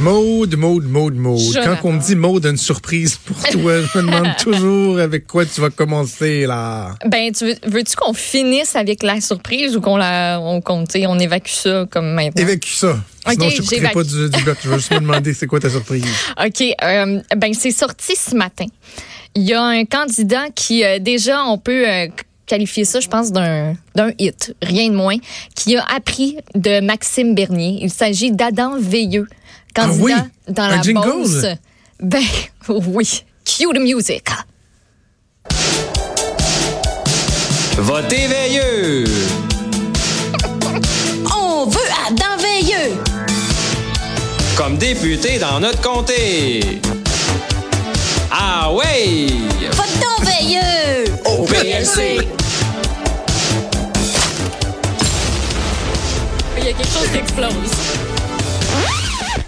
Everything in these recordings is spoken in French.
Maude. Quand on me dit Maude, une surprise pour toi, je me demande toujours avec quoi tu vas commencer là. Ben, veux-tu qu'on finisse avec la surprise ou qu'on évacue ça comme maintenant? Évacue ça. Sinon, okay, je ne couperai pas du bloc. Je veux juste me demander c'est quoi ta surprise. OK. Ben, c'est sorti ce matin. Il y a un candidat qui, déjà, on peut... qualifier ça, je pense, d'un hit, rien de moins, qui a appris de Maxime Bernier. Il s'agit d'Adam Veilleux, candidat dans la Beauce. Ben oui, cue the music. Votez Veilleux! On veut Adam Veilleux! Comme député dans notre comté. Ah ouais! Votons Veilleux! Au PLC! Il y a quelque chose qui explose.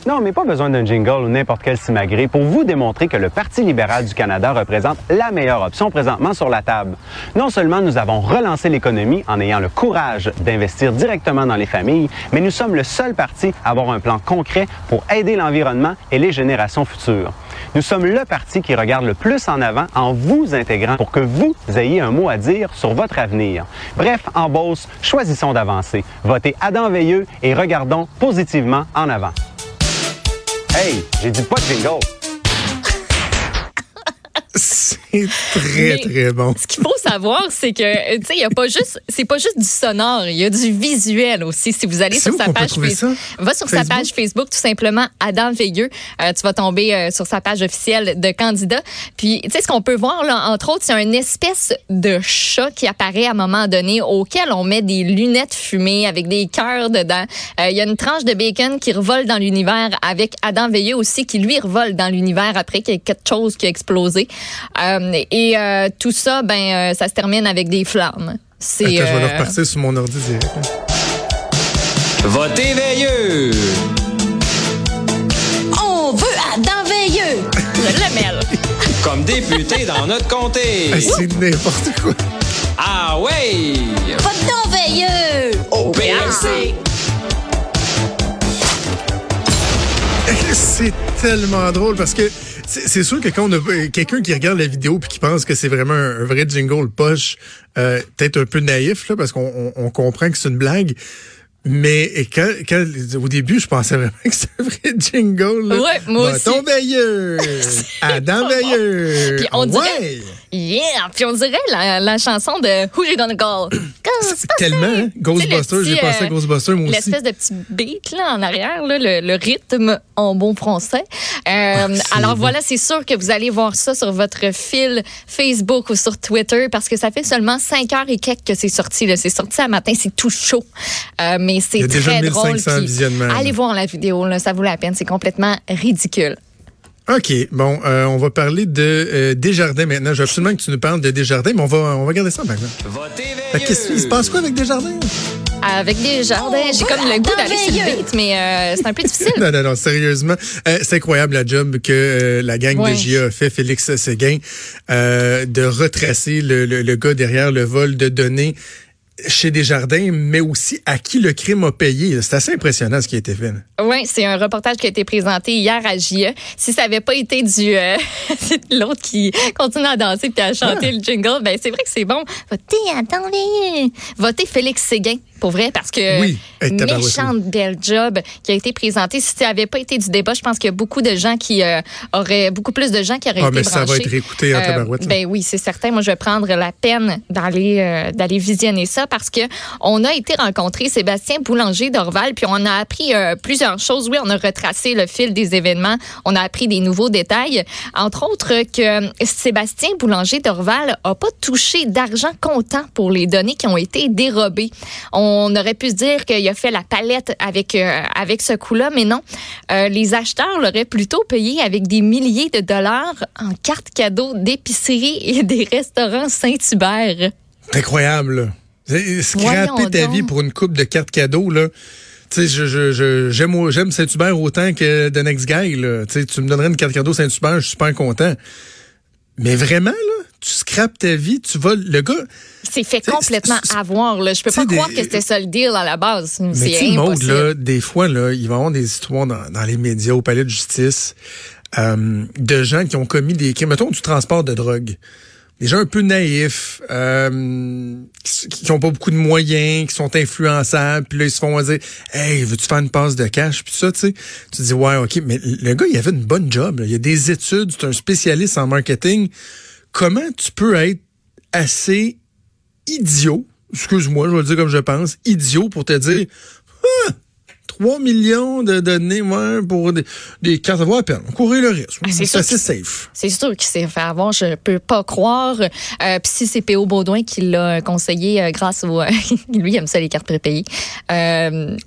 Non, mais pas besoin d'un jingle ou n'importe quel simagré pour vous démontrer que le Parti libéral du Canada représente la meilleure option présentement sur la table. Non seulement nous avons relancé l'économie en ayant le courage d'investir directement dans les familles, mais nous sommes le seul parti à avoir un plan concret pour aider l'environnement et les générations futures. Nous sommes le parti qui regarde le plus en avant en vous intégrant pour que vous ayez un mot à dire sur votre avenir. Bref, en Beauce, choisissons d'avancer. Votez Adam Veilleux et regardons positivement en avant. Hey, j'ai dit pas de bingo. C'est très bon. Ce qu'il faut savoir, c'est que, tu sais, c'est pas juste du sonore, il y a du visuel aussi. Si vous allez sur sa page Facebook, va sur sa page Facebook, tout simplement, Adam Veilleux. Tu vas tomber sur sa page officielle de candidat. Puis, tu sais, ce qu'on peut voir, là, entre autres, il y a une espèce de chat qui apparaît à un moment donné, auquel on met des lunettes fumées avec des cœurs dedans. Il y a une tranche de bacon qui revole dans l'univers avec Adam Veilleux aussi, qui lui revole dans l'univers après qu'il y a quelque chose qui a explosé. Et tout ça, ben, ça se termine avec des flammes. Attends, je vais le repartir sur mon ordi direct. Votez Veilleux! On veut Adam Veilleux! Je le mêle. Comme député dans notre comté. C'est n'importe quoi. Ah ouais! Votons Veilleux! Au PLC! C'est tellement drôle parce que c'est sûr que quand on a quelqu'un qui regarde la vidéo puis qui pense que c'est vraiment un vrai jingle poche, peut-être un peu naïf là, parce qu'on comprend que c'est une blague. Mais quand au début, je pensais vraiment que c'était un vrai jingle. Là. Ouais, moi aussi. Ton Veilleux, Adam Veilleux. Puis on dirait, yeah. Puis on dirait la chanson de Who You Gonna Call. C'est tellement Ghostbusters. J'ai pensé à Ghostbusters moi aussi. L'espèce de petit beat là en arrière, là, le rythme en bon français. Alors voilà, c'est sûr que vous allez voir ça sur votre fil Facebook ou sur Twitter parce que ça fait seulement 5 heures et quelques que c'est sorti. Là. C'est sorti à matin, c'est tout chaud. Mais c'est il y a déjà très 1500 drôle. Visionnements. Allez voir la vidéo, là, ça vaut la peine. C'est complètement ridicule. OK. Bon, on va parler de Desjardins maintenant. Je veux absolument que tu nous parles de Desjardins, mais on va garder ça maintenant. Qu'est-ce qui se passe quoi avec Desjardins? Avec Desjardins, j'ai comme le goût d'aller sur le beat, mais c'est un peu difficile. non, sérieusement. C'est incroyable la job que la gang de GIA a fait, Félix Séguin, de retracer le gars derrière le vol de données chez Desjardins, mais aussi à qui le crime a payé. C'est assez impressionnant ce qui a été fait. Oui, c'est un reportage qui a été présenté hier à JE. Si ça n'avait pas été du l'autre qui continue à danser puis à chanter le jingle, ben c'est vrai que c'est bon. Votez, attendez. Votez Félix Séguin, pour vrai, parce que méchante belle job qui a été présentée. Si ça n'avait pas été du débat, je pense qu'il y a beaucoup de gens qui auraient, beaucoup plus de gens qui auraient été branchés. Ça va être réécouté en tabarouette. Ben oui, c'est certain. Moi, je vais prendre la peine d'aller visionner ça. Parce que on a été rencontrer Sébastien Boulanger-Dorval, puis on a appris plusieurs choses. Oui, on a retracé le fil des événements. On a appris des nouveaux détails. Entre autres, que Sébastien Boulanger-Dorval n'a pas touché d'argent comptant pour les données qui ont été dérobées. On on aurait pu se dire qu'il a fait la palette avec ce coup-là, mais non. Les acheteurs l'auraient plutôt payé avec des milliers de dollars en cartes cadeaux d'épicerie et des restaurants Saint-Hubert. C'est incroyable, là. Scraper ta vie pour une coupe de cartes cadeaux, là. Tu sais, j'aime Saint-Hubert autant que The Next Guy, là. Tu sais, tu me donnerais une carte cadeau Saint-Hubert, je suis super content. Mais vraiment, là, tu scrapes ta vie, tu vas... Le gars... C'est fait complètement avoir, là. Je peux pas croire que c'était ça le deal à la base. Mais c'est impossible. Maud, là, des fois, là, il va y avoir des histoires dans les médias, au palais de justice, de gens qui ont commis des crimes. Mettons du transport de drogue. Des gens un peu naïfs, qui ont pas beaucoup de moyens, qui sont influençables, puis là, ils se font dire « Hey, veux-tu faire une passe de cash? » Puis ça, tu sais, tu dis « Ouais, OK, mais le gars, il avait une bonne job, là. Il a des études, c'est un spécialiste en marketing. Comment tu peux être assez idiot, excuse-moi, je vais le dire comme je pense, idiot pour te dire « Ah! » 3 millions de données pour des cartes à avoir à peine. Courez le risque. C'est assez safe. C'est sûr qu'il s'est fait avoir. Je peux pas croire. Puis si c'est P.O. Beaudoin qui l'a conseillé grâce au... lui, il aime ça, les cartes prépayées. P.O.,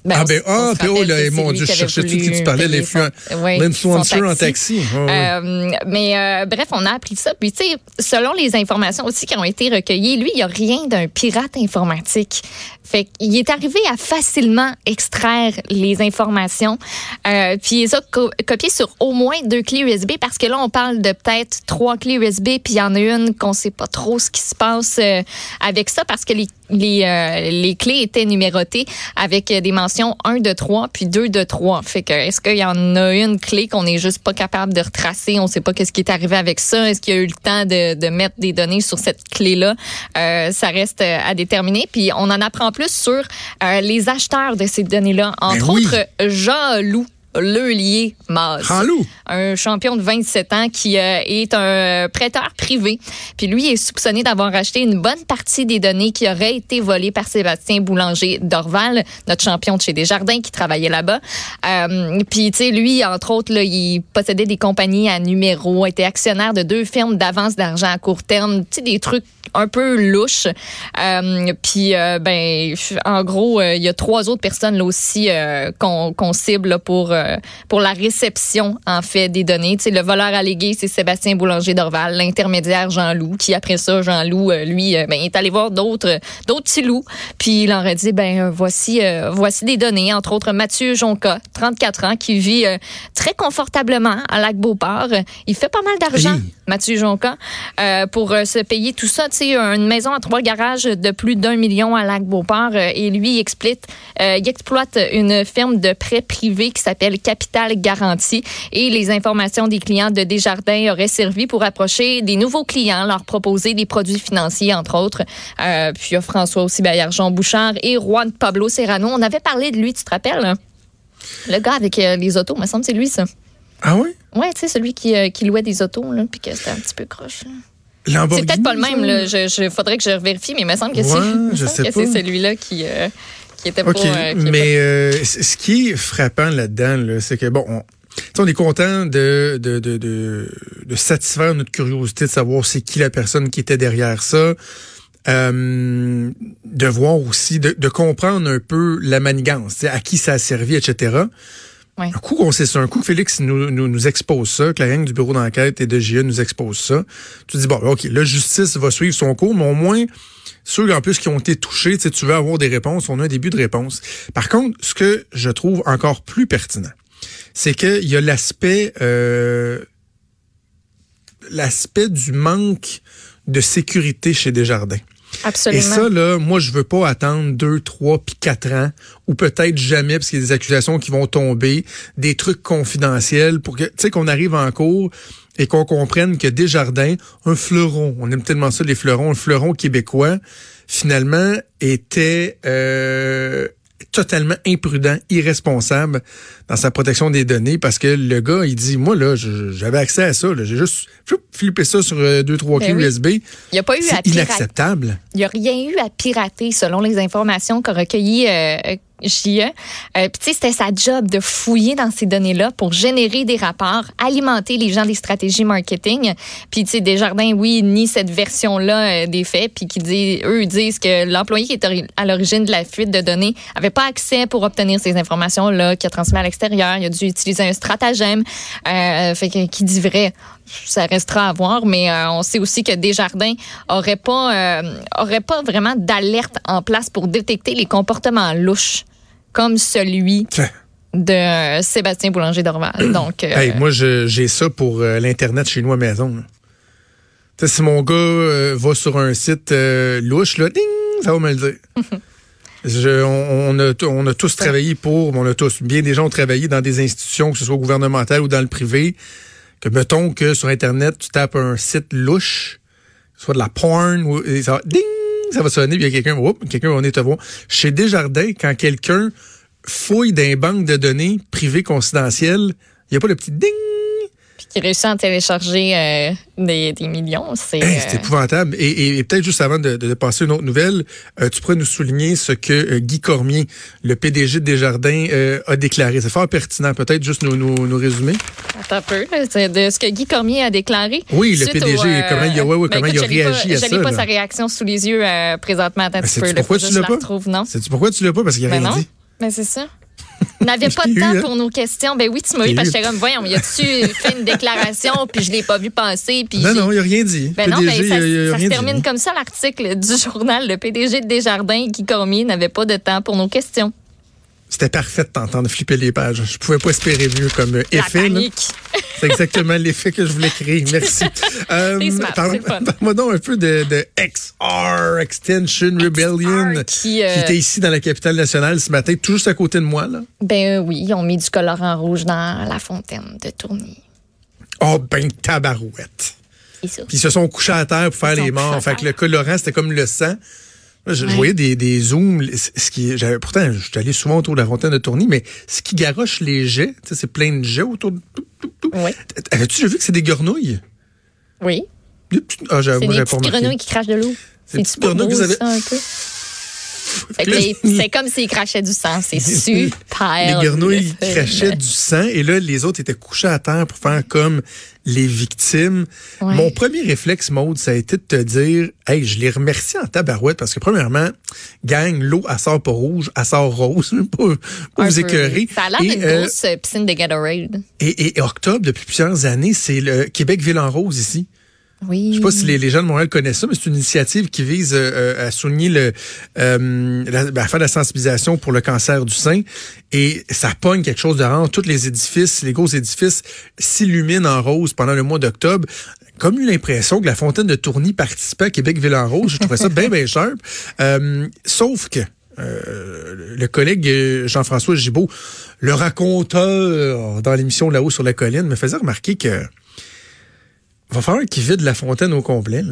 là, mon Dieu, je cherchais tout qui tu parlais, l'influenceur en taxi. Bref, on a appris ça. Puis, tu sais, selon les informations aussi qui ont été recueillies, lui, il n'y a rien d'un pirate informatique. Fait qu'il est arrivé à facilement extraire les informations, puis ça copié sur au moins 2 clés USB, parce que là, on parle de peut-être 3 clés USB, puis il y en a une qu'on sait pas trop ce qui se passe avec ça, parce que les clés étaient numérotées avec des mentions 1 de 3, puis 2 de 3. Fait que, est-ce qu'il y en a une clé qu'on est juste pas capable de retracer? On sait pas qu'est-ce qui est arrivé avec ça. Est-ce qu'il y a eu le temps de mettre des données sur cette clé-là? Ça reste à déterminer. Puis, on en apprend plus sur les acheteurs de ces données-là. Entre autres, Jean-Loup Leulier Maz. Un champion de 27 ans qui est un prêteur privé. Puis lui est soupçonné d'avoir acheté une bonne partie des données qui auraient été volées par Sébastien Boulanger-Dorval, notre champion de chez Desjardins qui travaillait là-bas. Puis, tu sais, lui, entre autres, là, il possédait des compagnies à numéros, était actionnaire de 2 firmes d'avance d'argent à court terme, tu sais, des trucs un peu louche. En gros, il y a 3 autres personnes là aussi qu'on cible là, pour la réception en fait des données. Tu sais, le voleur allégué, c'est Sébastien Boulanger-Dorval, l'intermédiaire Jean-Loup, qui après ça, Jean-Loup, lui, est allé voir d'autres petits loups, puis il en a dit voici des données, entre autres Mathieu Jonca, 34 ans, qui vit très confortablement à Lac-Beauport. Il fait pas mal d'argent, Mathieu Jonca, pour se payer tout ça. C'est une maison à 3 garages de plus d'1 million à Lac-Beauport, et lui il exploite une firme de prêt privé qui s'appelle Capital Garantie, et les informations des clients de Desjardins auraient servi pour approcher des nouveaux clients, leur proposer des produits financiers entre autres. Puis il y a François aussi Baillargeon Bouchard et Juan Pablo Serrano. On avait parlé de lui, tu te rappelles? Hein? Le gars avec les autos, me semble c'est lui ça. Ah oui? Oui, tu sais, celui qui louait des autos, là, puis que c'était un petit peu croche. Là. C'est peut-être pas le même, là. Faudrait que je vérifie, mais il me semble que c'est celui-là qui était pas... ce qui est frappant là-dedans, là, c'est que, bon, on est content de satisfaire notre curiosité de savoir c'est qui la personne qui était derrière ça, de voir aussi, de comprendre un peu la manigance, à qui ça a servi, etc. Ouais. Un coup, Félix nous expose ça, que la gang du bureau d'enquête et de GIE nous expose ça. Tu dis, bon, OK, la justice va suivre son cours, mais au moins, ceux en plus qui ont été touchés, tu veux avoir des réponses, on a un début de réponse. Par contre, ce que je trouve encore plus pertinent, c'est qu'il y a l'aspect du manque de sécurité chez Desjardins. Absolument. Et ça, là, moi, je veux pas attendre 2, 3, puis 4 ans, ou peut-être jamais, parce qu'il y a des accusations qui vont tomber, des trucs confidentiels pour que, tu sais, qu'on arrive en cours et qu'on comprenne que Desjardins, un fleuron, on aime tellement ça, les fleurons, un fleuron québécois, finalement, était, totalement imprudent, irresponsable dans sa protection des données, parce que le gars, il dit, moi, là, j'avais accès à ça, là, j'ai juste flippé ça sur 2-3 clés USB. Il n'y a pas eu à pirater. Inacceptable. Il n'y a rien eu à pirater, selon les informations qu'a recueillies J.E. Puis, tu sais, c'était sa job de fouiller dans ces données-là pour générer des rapports, alimenter les gens des stratégies marketing. Puis, tu sais, Desjardins, oui, nie cette version-là des faits, puis qui dit, eux disent que l'employé qui est à l'origine de la fuite de données avait pas accès pour obtenir ces informations-là, qu'il a transmis à l'extérieur, il a dû utiliser un stratagème. Fait que qui dit vrai, ça restera à voir, mais on sait aussi que Desjardins aurait pas vraiment d'alerte en place pour détecter les comportements louches comme celui de Sébastien Boulanger-Dorval. Donc, hey, moi, j'ai ça pour l'Internet chez nous à maison. T'sais, si mon gars va sur un site louche, là, ding, ça va me le dire. On a tous travaillé pour, on a tous, bien des gens ont travaillé dans des institutions, que ce soit gouvernementales ou dans le privé, que mettons que sur Internet, tu tapes un site louche, que ce soit de la porn, ou, et ça va, ding! Ça va sonner, puis il y a quelqu'un va venir te voir. Chez Desjardins, quand quelqu'un fouille dans une banque de données privées confidentielles, il n'y a pas le petit ding! Puis qui réussit à en télécharger des millions. C'est épouvantable. Et peut-être juste avant de passer une autre nouvelle, tu pourrais nous souligner ce que Guy Cormier, le PDG de Desjardins, a déclaré. C'est fort pertinent. Peut-être juste nous résumer. Attends un peu. C'est de ce que Guy Cormier a déclaré. Oui, le PDG. Comment il a réagi à ça. Je n'ai pas sa réaction sous les yeux présentement. Attends un peu. Pourquoi tu l'as pas? Sais-tu pourquoi tu l'as pas? Parce qu'il n'y a rien dit. Mais c'est ça. N'avait pas de temps pour nos questions. Ben oui, tu m'as eu parce que j'étais comme, voyons, y a-tu fait une déclaration, puis je l'ai pas vu passer. Puis non, il n'a rien dit. Ben non, PDG, ça se termine comme ça, l'article du journal. Le PDG de Desjardins, Guy Cormier, n'avait pas de temps pour nos questions. C'était parfait de t'entendre flipper les pages. Je pouvais pas espérer mieux comme effet. La panique. C'est exactement l'effet que je voulais créer. Merci. Parle-moi donc un peu de XR, Extinction Rebellion, qui était ici dans la capitale nationale ce matin, tout juste à côté de moi. Là. Ben oui, ils ont mis du colorant rouge dans la fontaine de Tourny. Oh ben tabarouette. Puis ils se sont couchés à terre pour faire les morts. Fait que le colorant, c'était comme le sang. Je voyais des zooms, pourtant, je suis allé souvent autour de la fontaine de Tourny, mais ce qui garoche les jets, c'est plein de jets autour de... Oui. Avais-tu vu que c'est des gornouilles? Oui. C'est des petites grenouilles qui crachent de l'eau. C'est du grenouilles qui avaient... un peu. C'est comme s'ils crachaient du sang. C'est super. Les grenouilles crachaient du sang et là, les autres étaient couchés à terre pour faire comme les victimes. Ouais. Mon premier réflexe, Maude, ça a été de te dire, hey, je les remercie en tabarouette parce que premièrement, gang, l'eau, elle sort pas rouge, elle sort rose, pas vous écœurer. Ça a l'air d'une grosse piscine de Gatorade. Et octobre, depuis plusieurs années, c'est le Québec-Ville en rose ici. Oui. Je ne sais pas si les gens de Montréal connaissent ça, mais c'est une initiative qui vise à souligner à faire de la sensibilisation pour le cancer du sein. Et ça pogne quelque chose de rare. Tous les édifices, les gros édifices s'illuminent en rose pendant le mois d'octobre. Comme eu l'impression que la fontaine de Tourny participait à Québec-Ville en rose. Je trouvais ça bien, bien sharp. Sauf que le collègue Jean-François Gibault, le raconteur dans l'émission Là-haut sur la colline, me faisait remarquer que va falloir qu'ils vident la fontaine au complet. Là.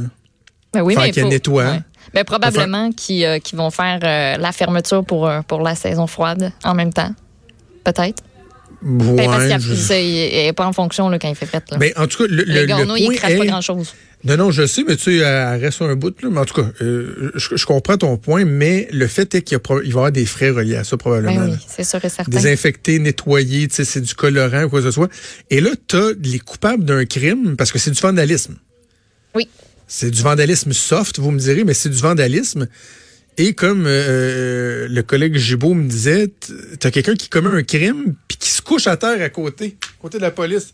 Ben oui, mais qu'elle nettoie. Ouais. Ben probablement qu'ils vont faire la fermeture pour la saison froide en même temps. Peut-être. Ouais, ben parce qu'il n'est pas en fonction là, quand il fait fret. Ben, en tout cas, le gornouille, il ne crache pas grand-chose. Non, je sais, mais tu sais, elle reste un bout. Là. Mais en tout cas, je comprends ton point, mais le fait est qu'il va y avoir des frais reliés à ça, probablement. Ben oui, c'est sûr et certain. Désinfecter, nettoyer, tu sais, c'est du colorant ou quoi que ce soit. Et là, tu as les coupables d'un crime, parce que c'est du vandalisme. Oui. C'est du vandalisme soft, vous me direz, mais c'est du vandalisme. Et comme le collègue Gibault me disait, t'as quelqu'un qui commet un crime puis qui se couche à terre à côté de la police.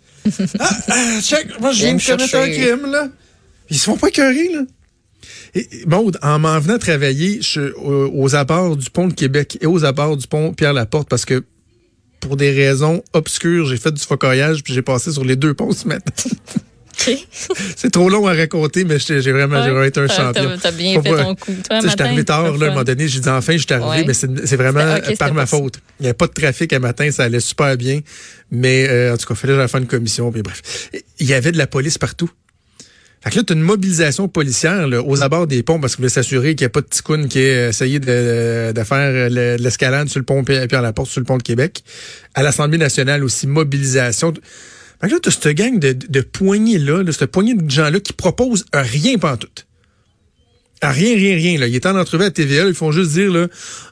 Check, moi je viens de commettre un crime, là. Ils se font pas écœurer, là. Maude, en m'en venant travailler aux abords du pont de Québec et aux abords du pont Pierre-Laporte, parce que pour des raisons obscures, j'ai fait du focaillage puis j'ai passé sur les deux ponts ce matin. Okay. C'est trop long à raconter, mais j'ai vraiment été un champion. T'as bien fait ton coup. Je suis arrivé tard, là, à un moment donné, j'ai dit enfin, je suis arrivé, mais c'est vraiment par ma faute. Il n'y avait pas de trafic à matin, ça allait super bien, mais en tout cas, il fallait que j'aille faire une commission, puis bref. Il y avait de la police partout. Fait que là, t'as une mobilisation policière là, aux abords des ponts parce que vous voulez s'assurer qu'il n'y a pas de ticoune qui ait essayé de faire de l'escalade sur le pont Pierre-Laporte, sur le pont de Québec. À l'Assemblée nationale aussi, mobilisation... Fait que là, t'as cette gang de poignées-là, cette poignée de gens-là qui proposent rien pantoute. Ah, rien, là. Il est en entrevue à TVA, là, ils font juste dire, là,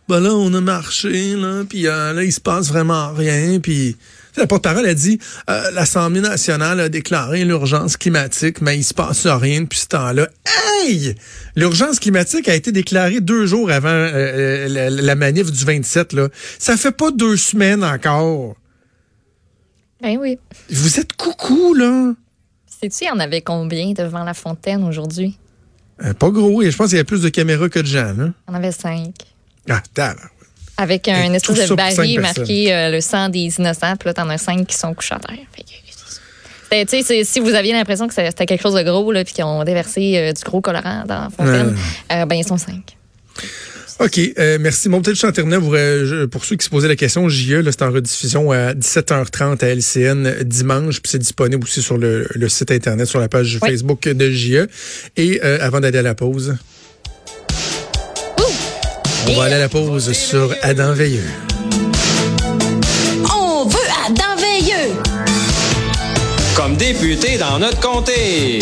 ben là, on a marché, là, puis là, il se passe vraiment rien, puis... La porte-parole a dit, l'Assemblée nationale a déclaré l'urgence climatique, mais il se passe rien depuis ce temps-là. Hey! L'urgence climatique a été déclarée 2 jours avant la manif du 27, là. Ça fait pas 2 semaines encore. Ben oui. Vous êtes coucou, là. Sais-tu, il y en avait combien devant la Fontaine aujourd'hui? Pas gros, et je pense qu'il y avait plus de caméras que de gens, là. Il y en avait 5. Ah, t'as avec un espèce de baril marqué le sang des innocents, puis là, t'en as 5 qui sont couchés à terre. Fait que, c'est, si vous aviez l'impression que c'était quelque chose de gros, là, puis qu'ils ont déversé du gros colorant dans la fontaine, ben ils sont 5. OK, merci. Bon, peut-être juste en terminant, pour ceux qui se posaient la question, JE, là, c'est en rediffusion à 17h30 à LCN dimanche, puis c'est disponible aussi sur le site Internet, sur la page Facebook de JE. Et avant d'aller à la pause... On va aller à la pause sur Adam Veilleux. On veut Adam Veilleux! Comme député dans notre comté!